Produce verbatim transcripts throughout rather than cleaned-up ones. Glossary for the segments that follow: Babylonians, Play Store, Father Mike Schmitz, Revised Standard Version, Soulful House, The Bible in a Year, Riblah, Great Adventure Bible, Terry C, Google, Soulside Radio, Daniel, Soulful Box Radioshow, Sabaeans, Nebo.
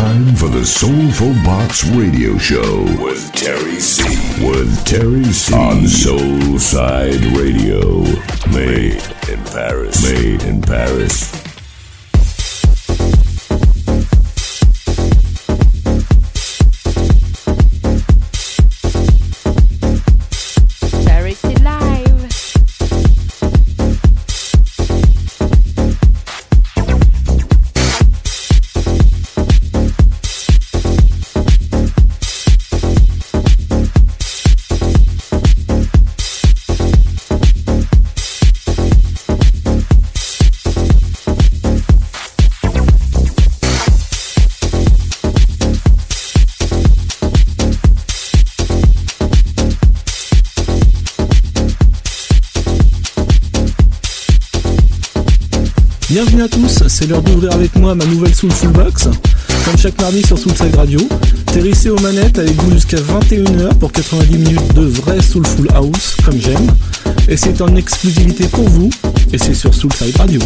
time for the Soulful Box Radio Show with Terry C. With Terry C. on Soulside Radio. Made in Paris. Made in Paris. Bienvenue à tous, c'est l'heure d'ouvrir avec moi ma nouvelle Soulful Box, comme chaque mardi sur Soulside Radio. Terry C aux manettes avec vous jusqu'à vingt et une heures pour quatre-vingt-dix minutes de vrai Soulful House, comme j'aime. Et c'est en exclusivité pour vous, et c'est sur Soulside Radio.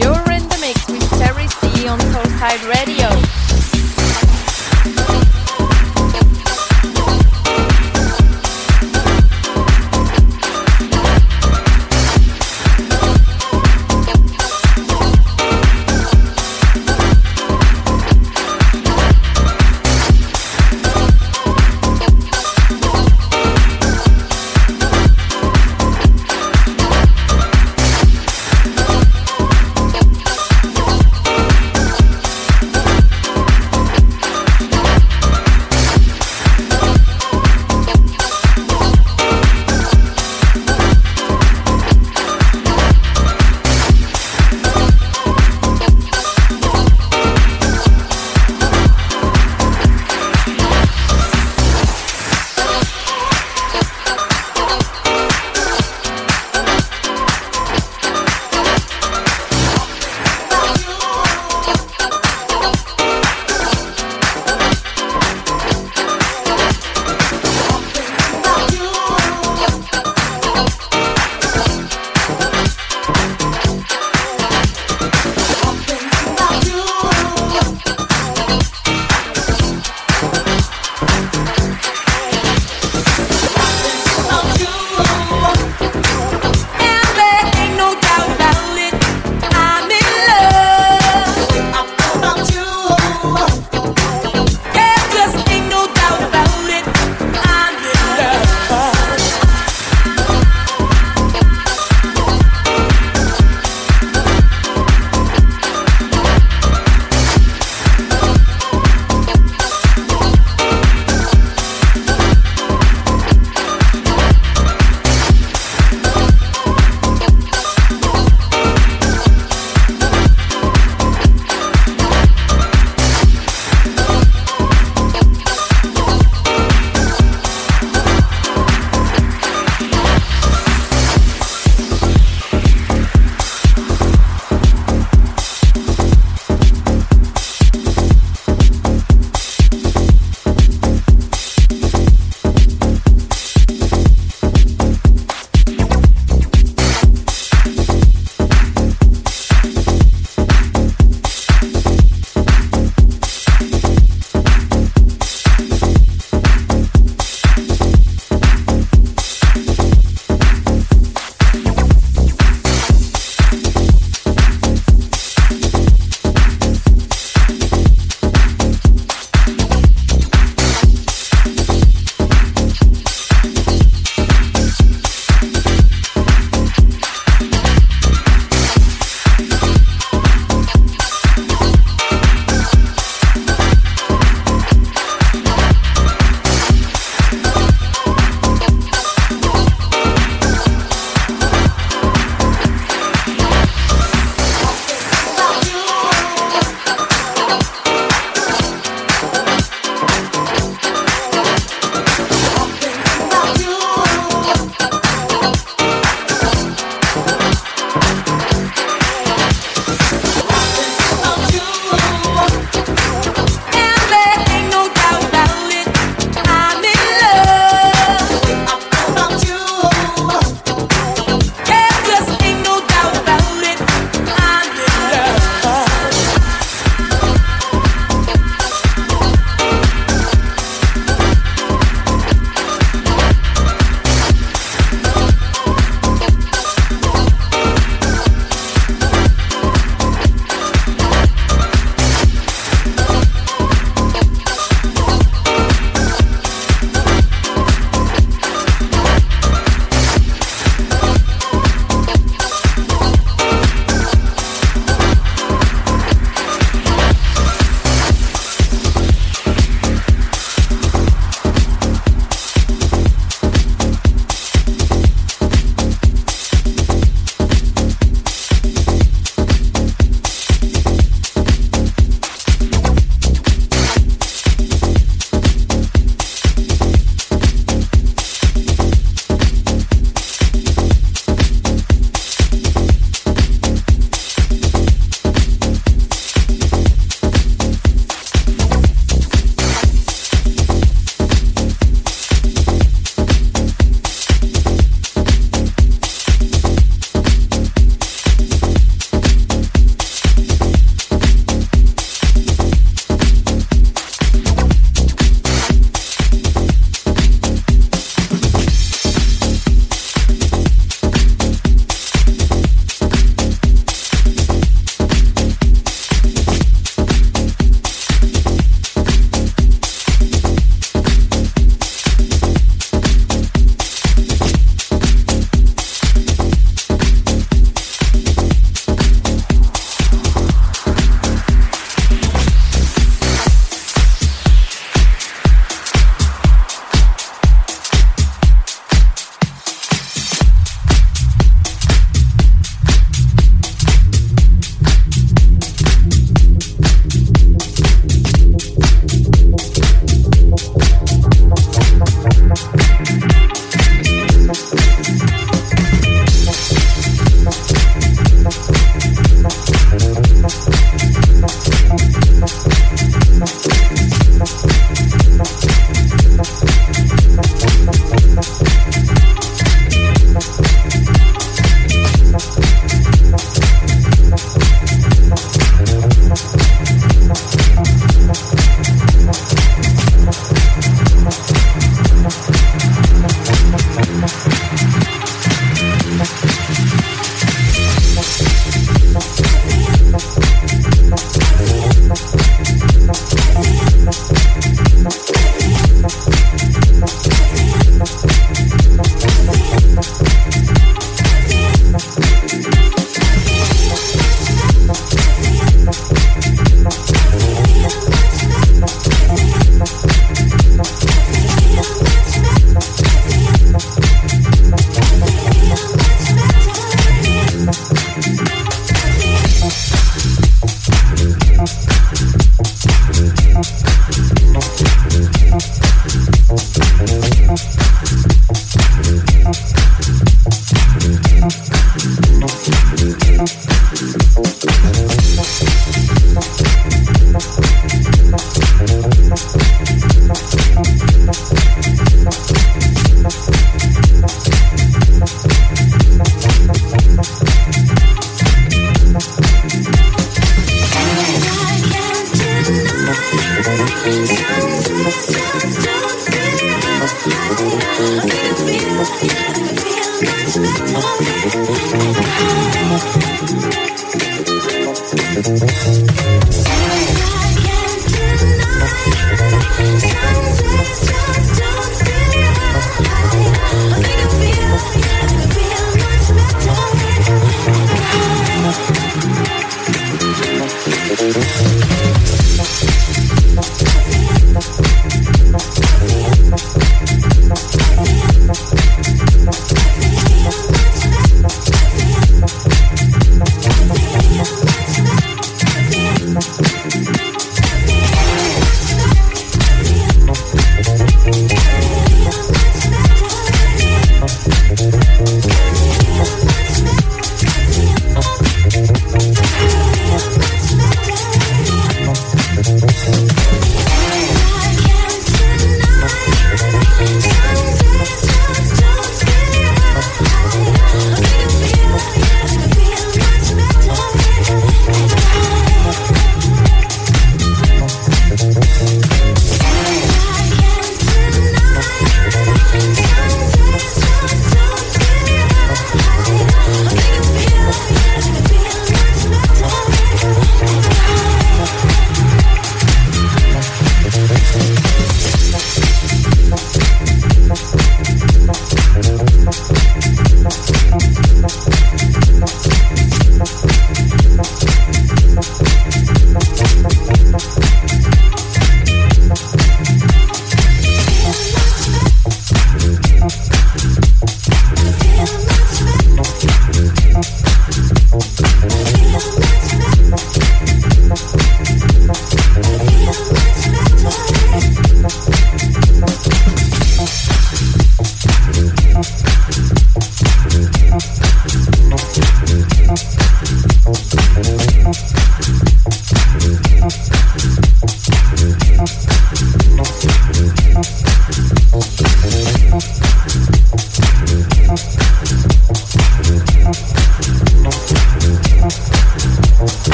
You're in the mix with Terry C on Soulside Radio. Thank you.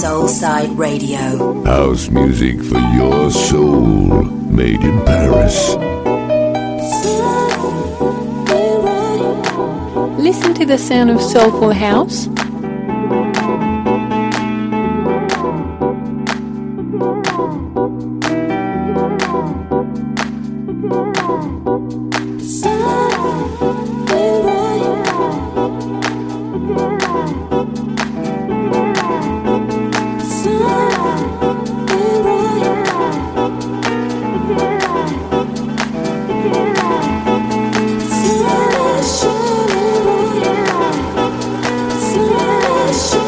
Soulside Radio. House music for your soul, made in Paris. Listen to the sound of Soulful House. Show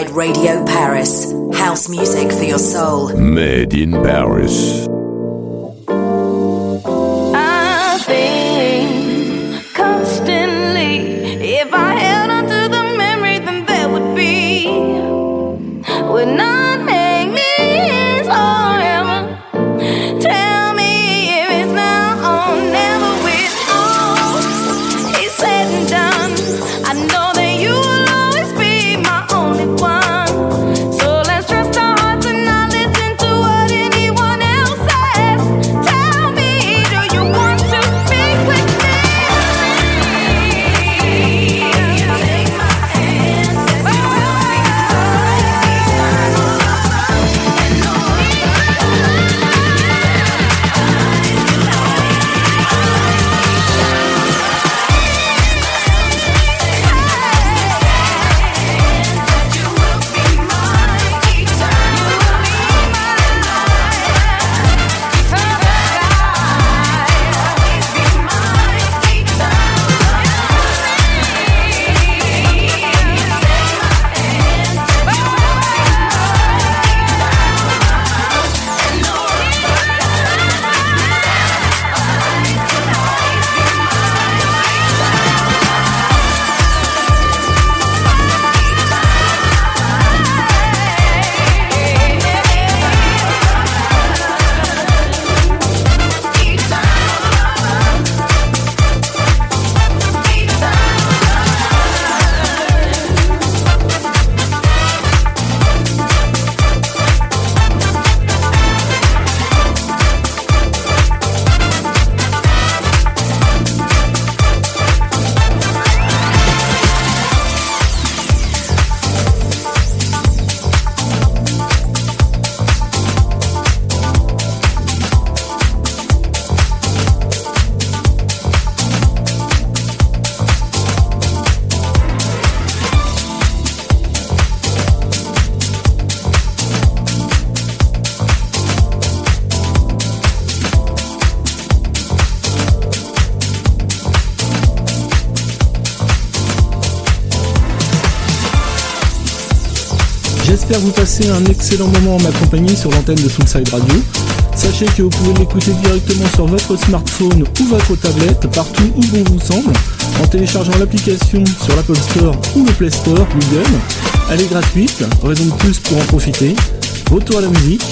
Soulside Radio Paris. House music for your soul. Made in Paris. J'espère vous passer un excellent moment en ma compagnie sur l'antenne de Soulside Radio. Sachez que vous pouvez l'écouter directement sur votre smartphone ou votre tablette, partout où bon vous semble, en téléchargeant l'application sur l'Apple Store ou le Play Store Google. Elle est gratuite, raison de plus pour en profiter. Retour à la musique,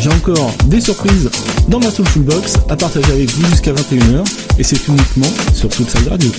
j'ai encore des surprises dans ma Soulful Box à partager avec vous jusqu'à vingt et une heures, et c'est uniquement sur Soulside Radio.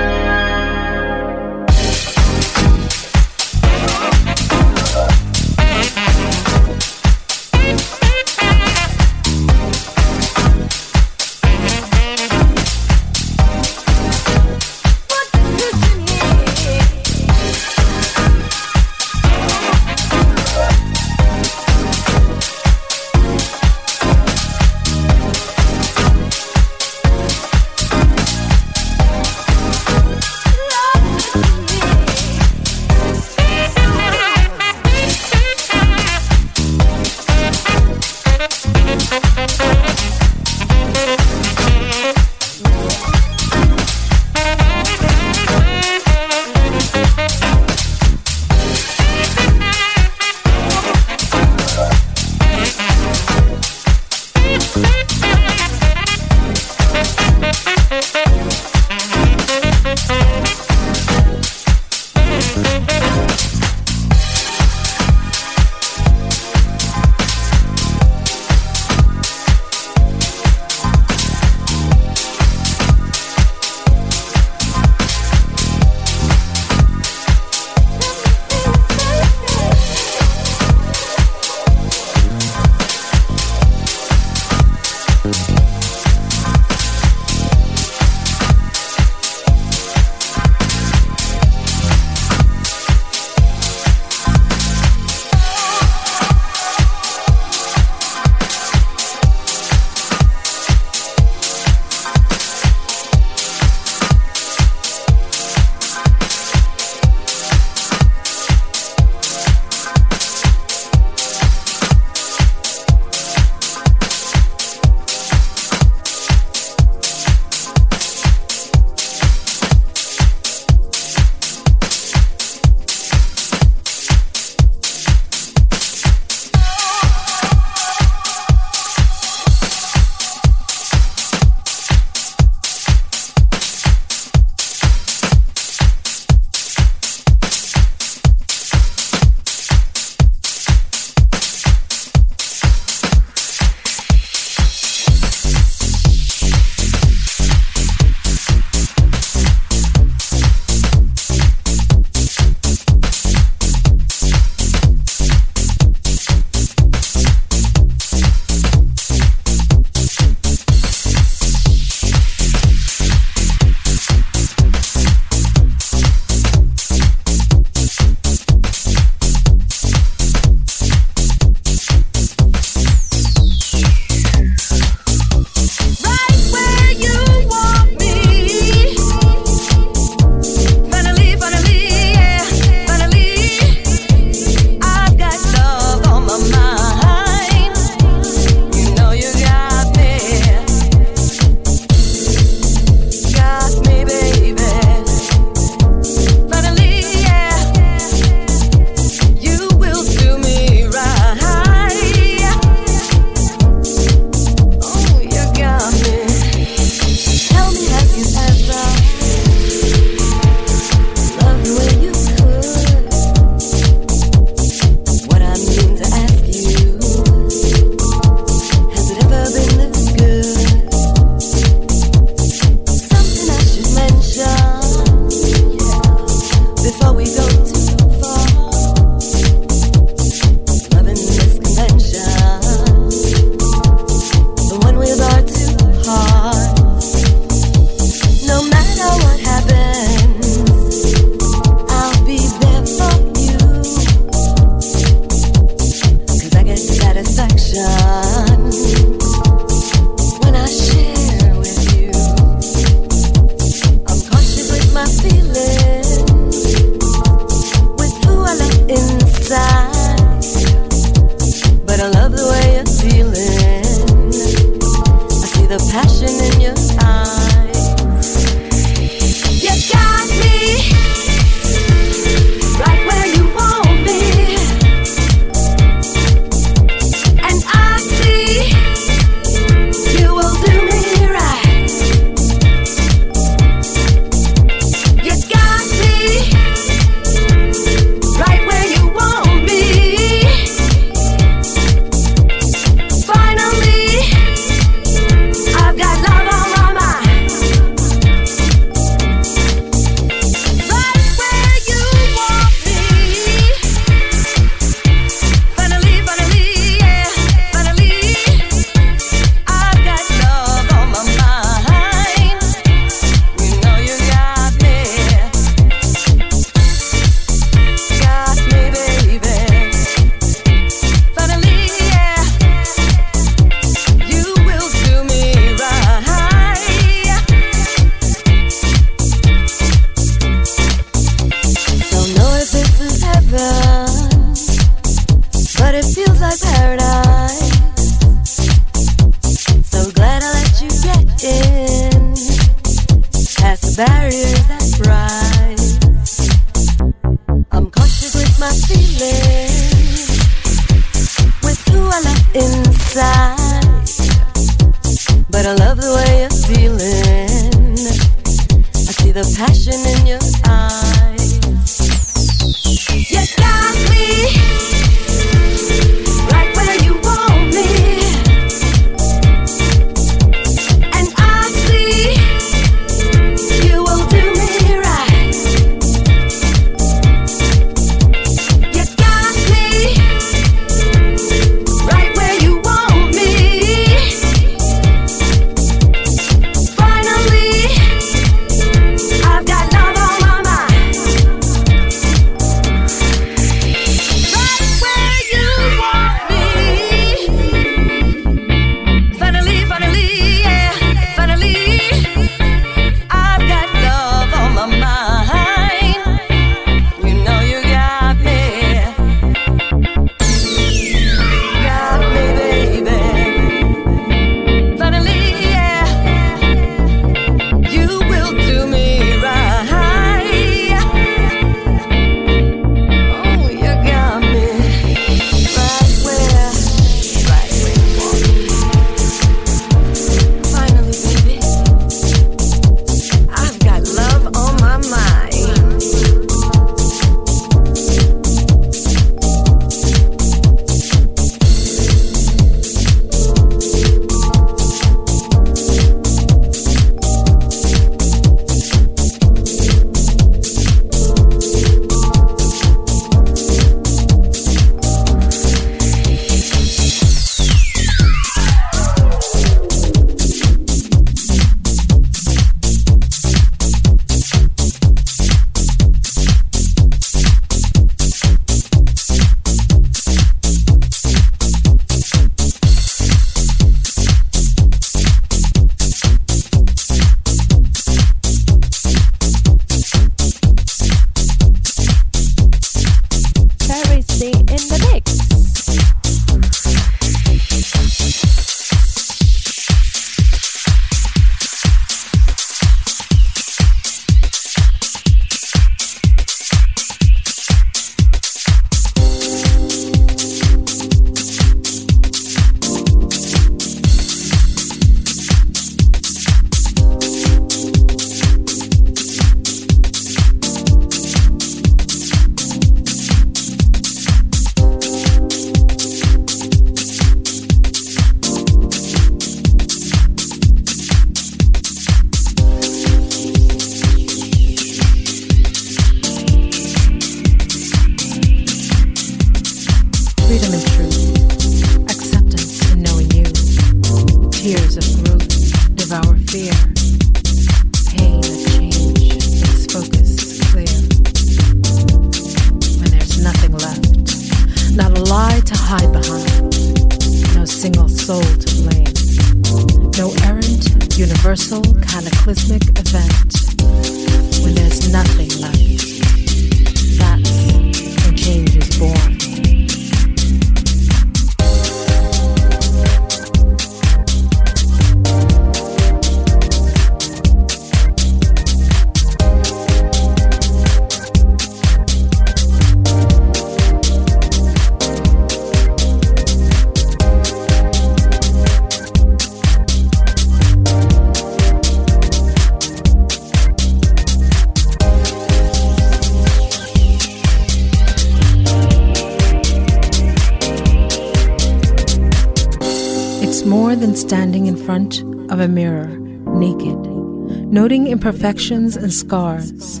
Imperfections and scars.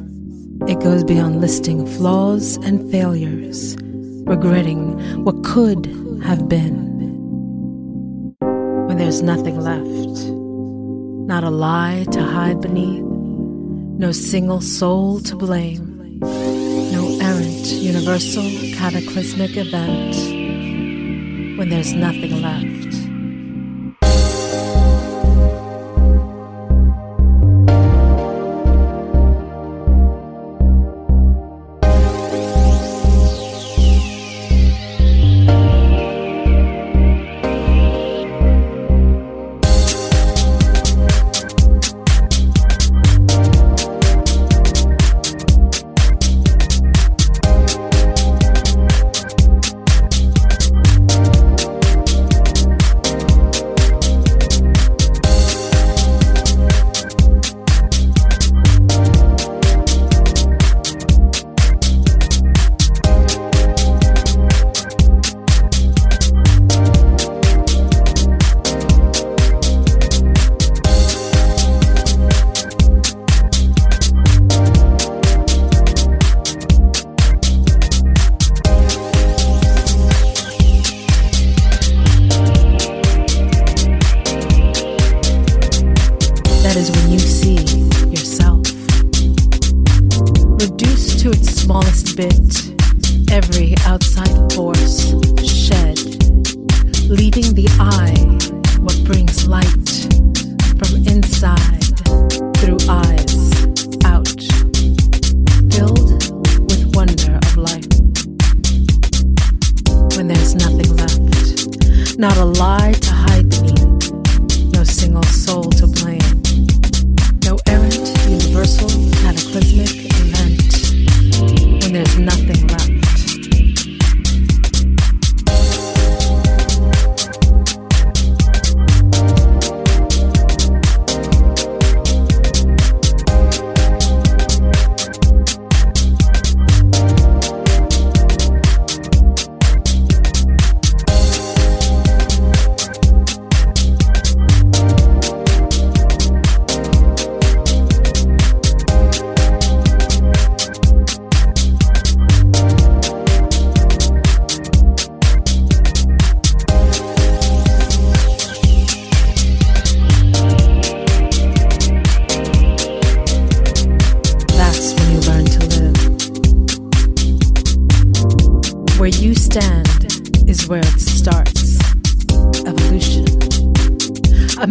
It goes beyond listing flaws and failures, regretting what could have been. When there's nothing left, not a lie to hide beneath, no single soul to blame, no errant, universal, cataclysmic event. When there's nothing left. smallest bit, every outside force shed, leaving the eye what brings light from inside through eyes out, filled with wonder of life. When there's nothing left, not a lie to hide beneath, no single soul to blame, no errant, universal, cataclysmic event. When there's nothing left.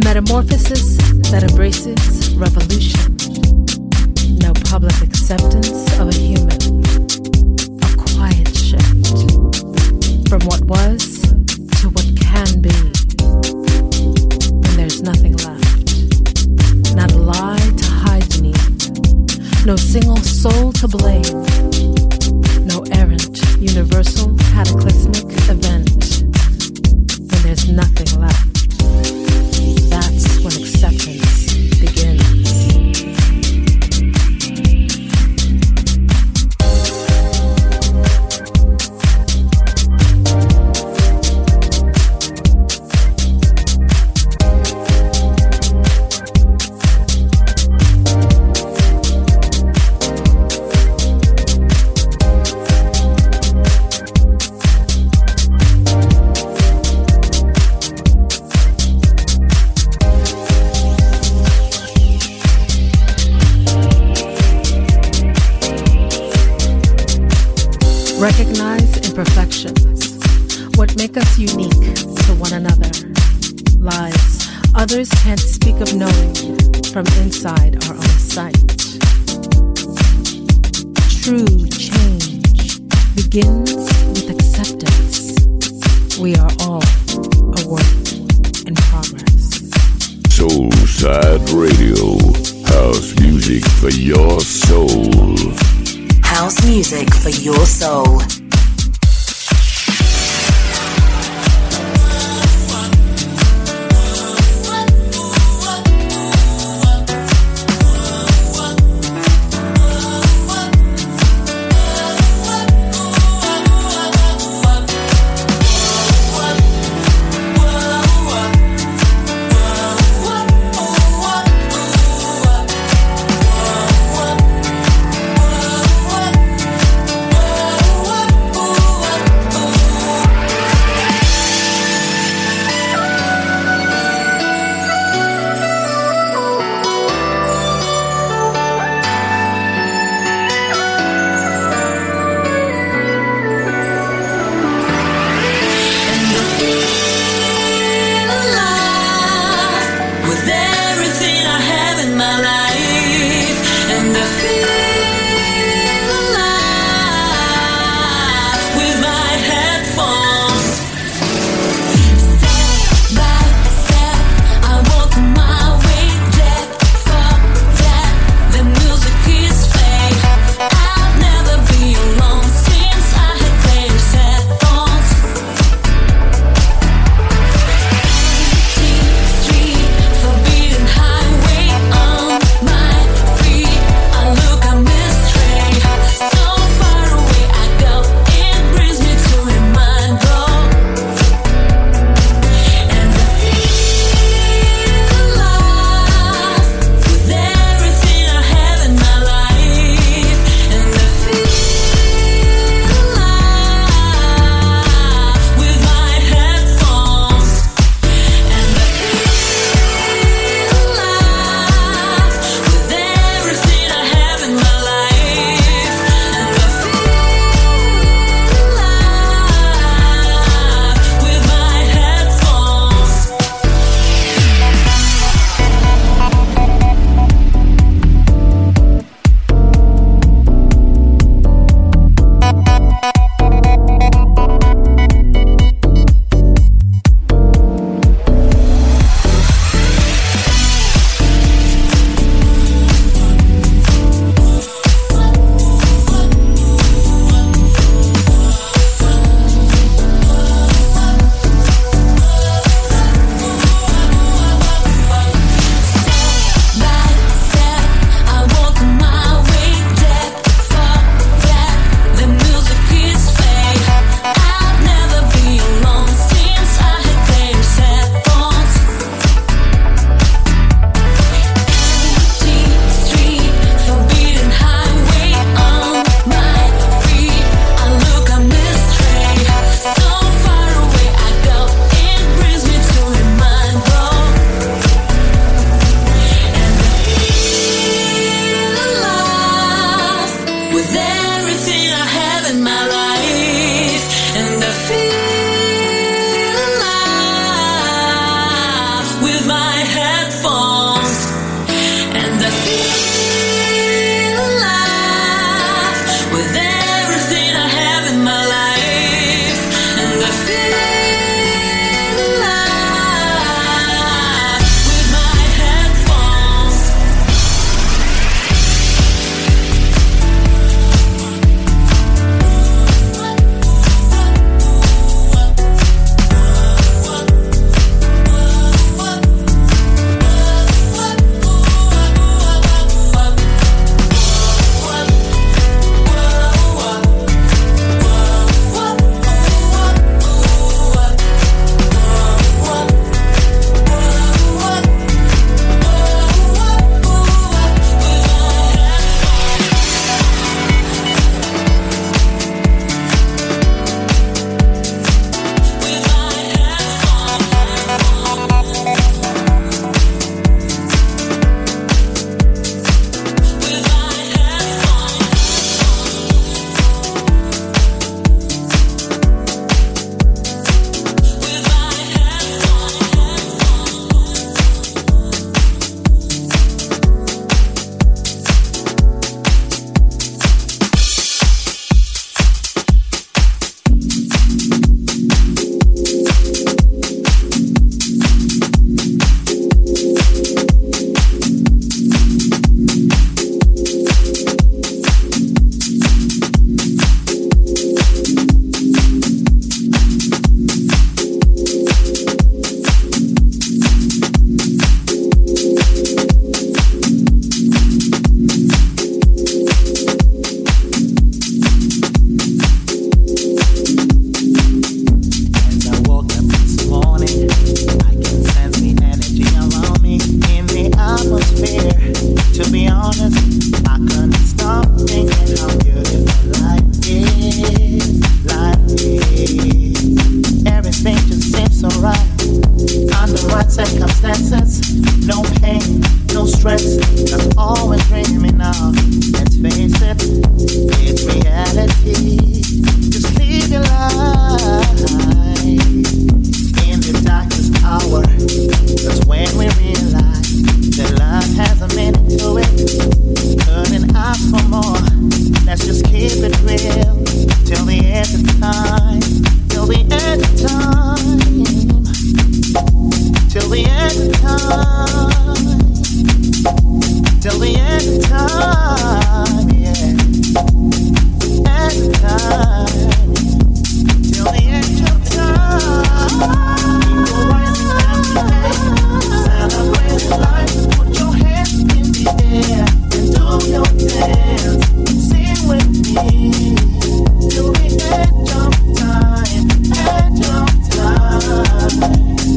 Metamorphosis that embraces revolution. No public acceptance of a human. A quiet shift from what was to what can be. When there's nothing left, not a lie to hide beneath, no single soul to blame, no errant, universal, cataclysmic event. When there's nothing left. When acceptance begins. Recognize imperfections, what make us unique to one another, lives others can't speak of knowing from inside our own sight. True change begins with acceptance. We are all a work in progress. Soulside Radio, house music for your soul. House music for your soul. What?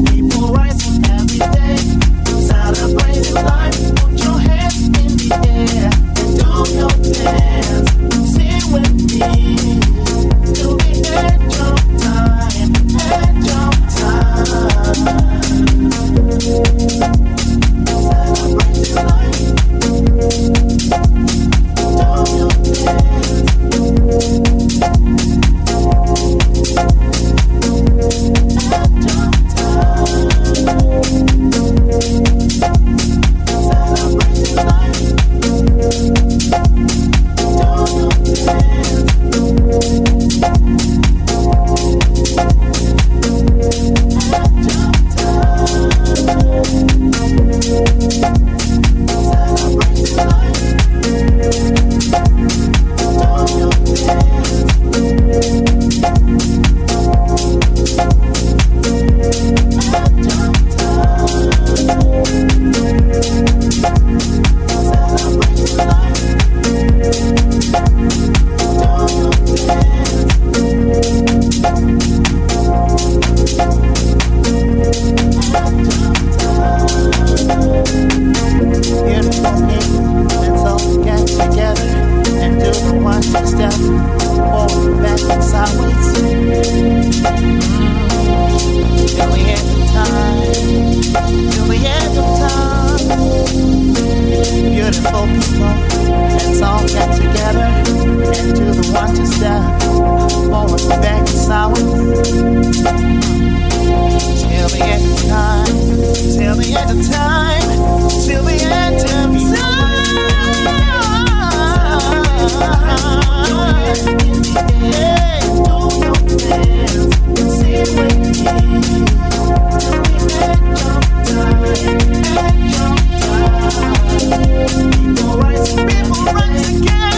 People rise, people rise again.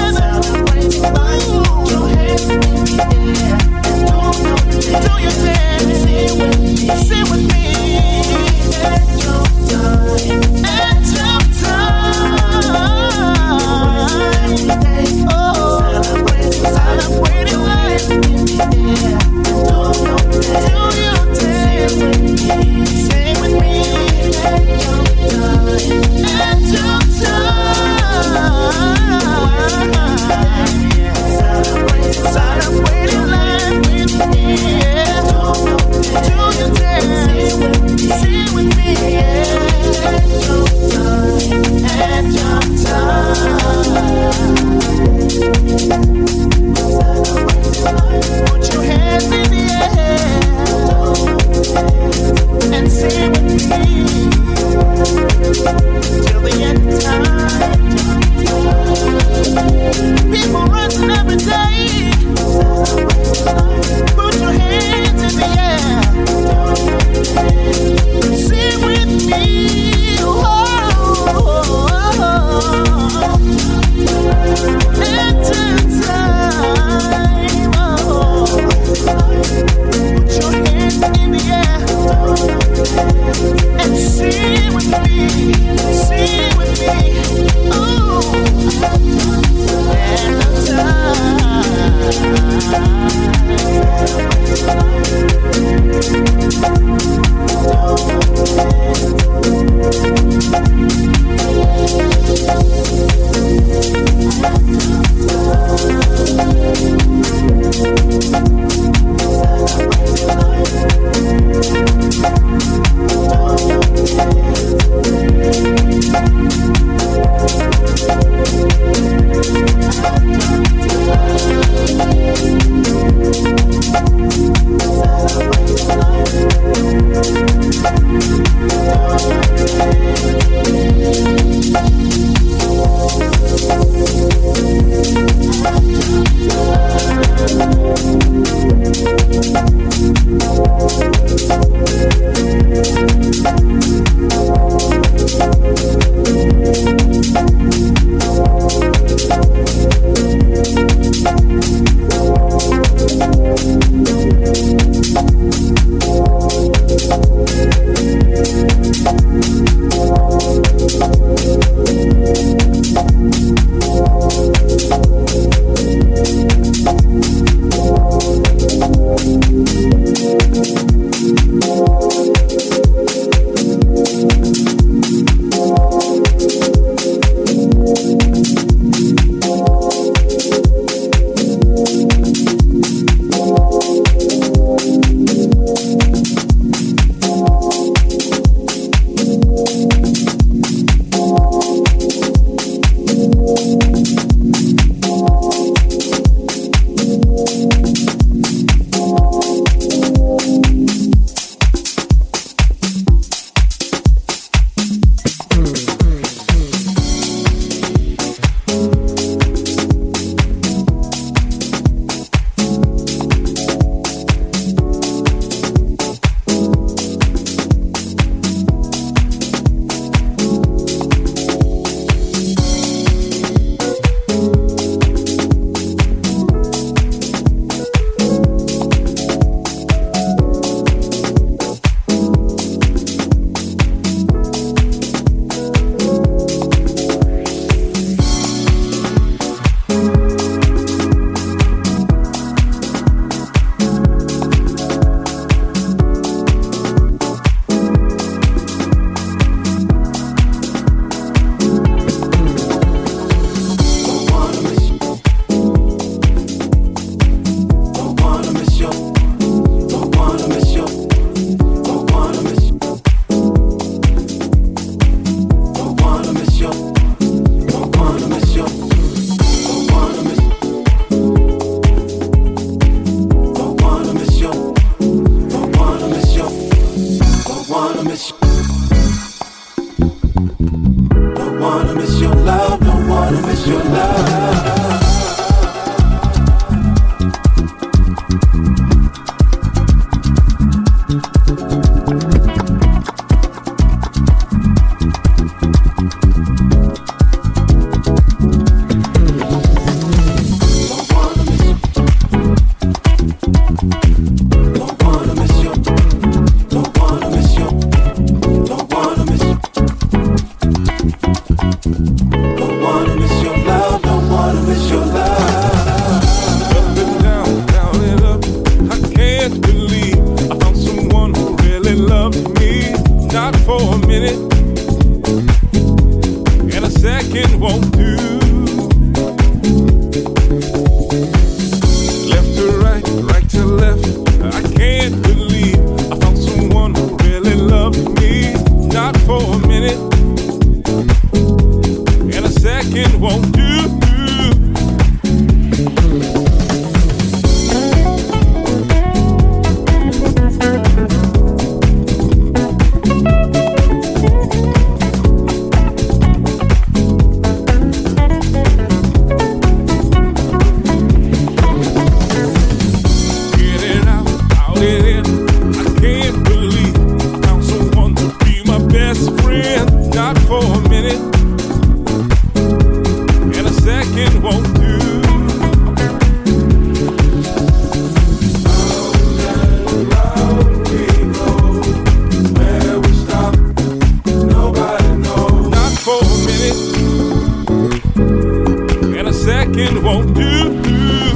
really want you to.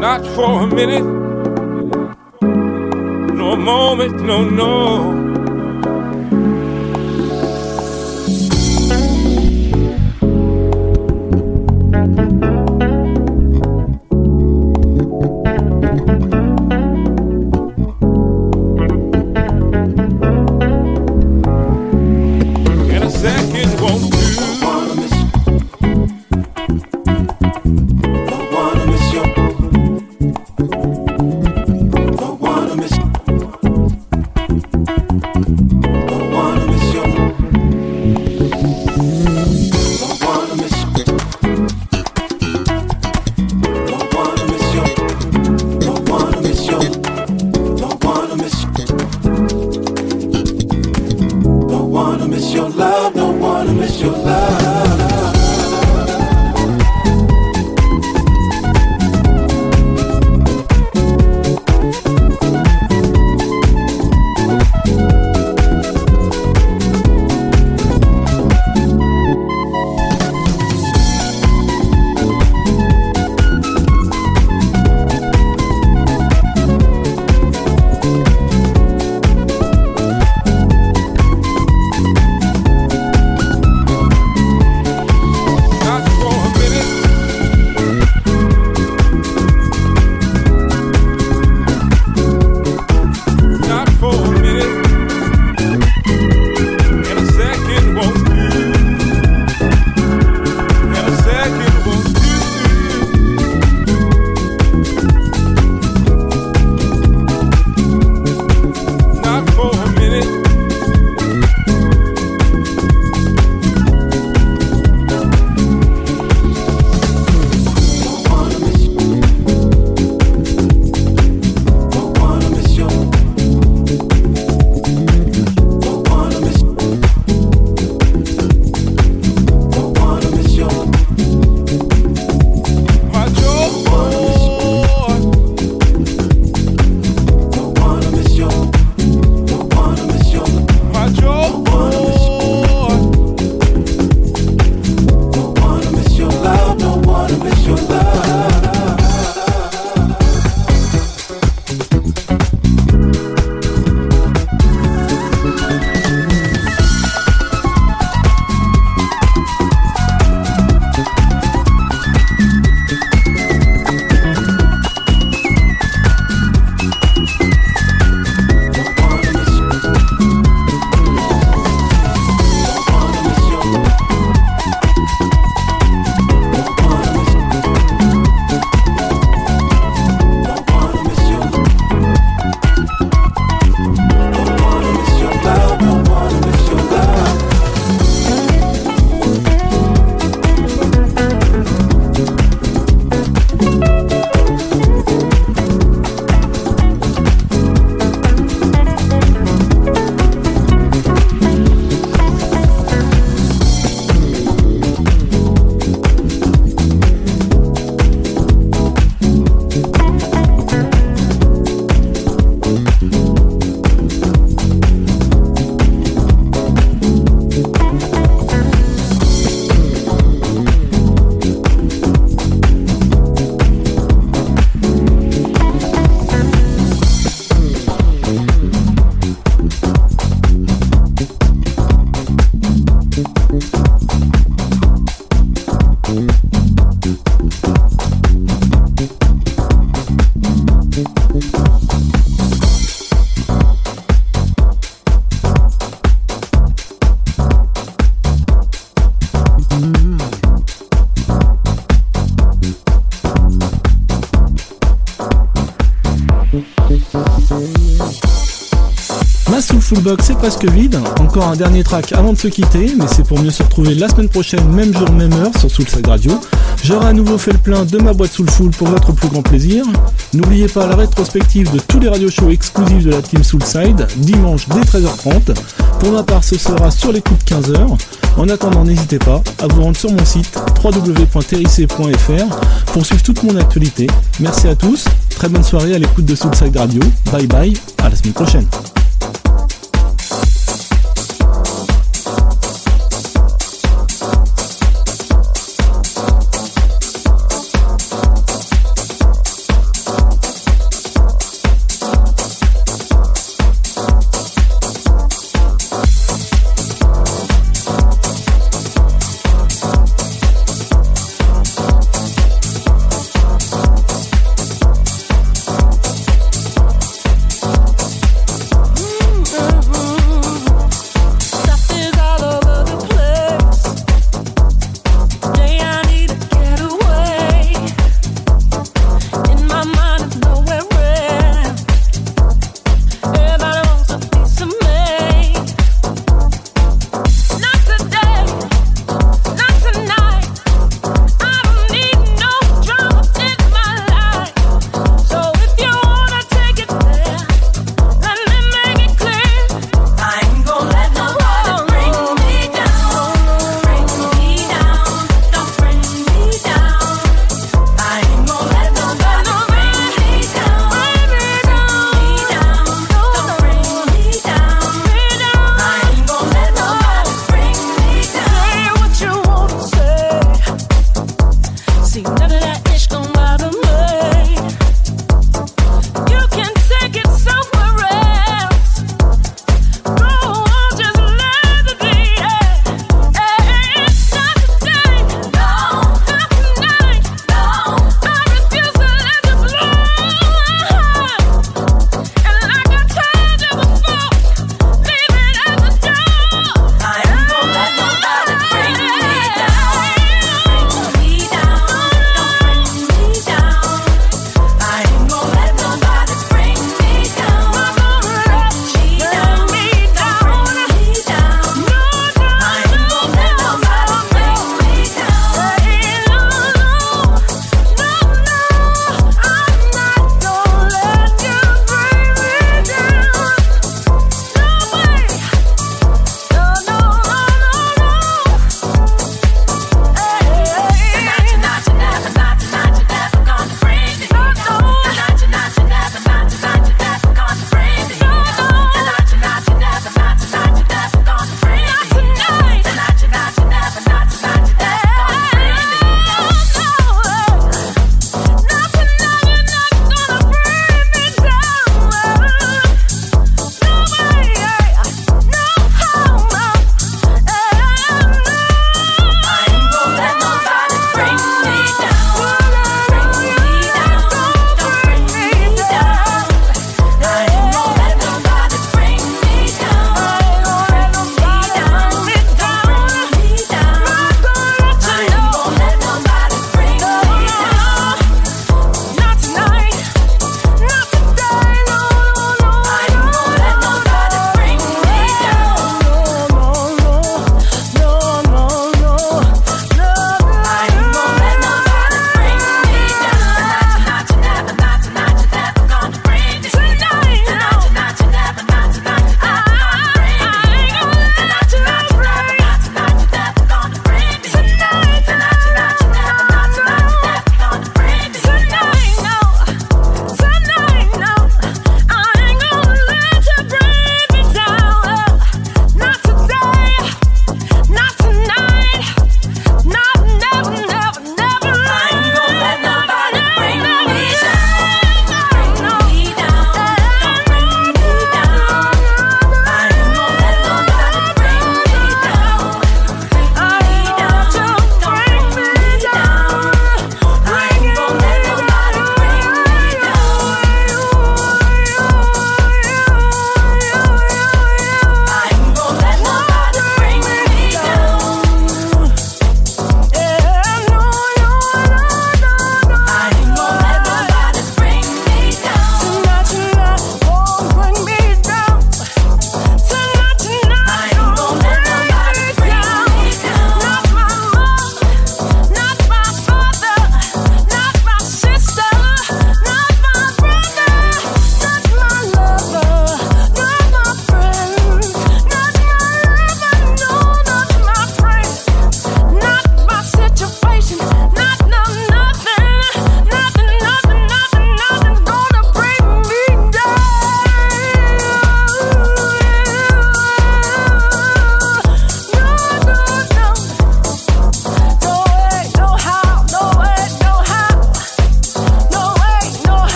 Not for a minute, no moment, no, no. Soulbox c'est presque vide, encore un dernier track avant de se quitter, mais c'est pour mieux se retrouver la semaine prochaine, même jour, même heure sur Soulside Radio. J'aurai à nouveau fait le plein de ma boîte Soulful pour votre plus grand plaisir. N'oubliez pas la rétrospective de tous les radioshows exclusifs de la team Soulside, dimanche dès treize heures trente. Pour ma part, ce sera sur les coups de quinze heures. En attendant, n'hésitez pas à vous rendre sur mon site w w w point terry c point f r pour suivre toute mon actualité. Merci à tous, très bonne soirée à l'écoute de Soulside Radio. Bye bye, à la semaine prochaine.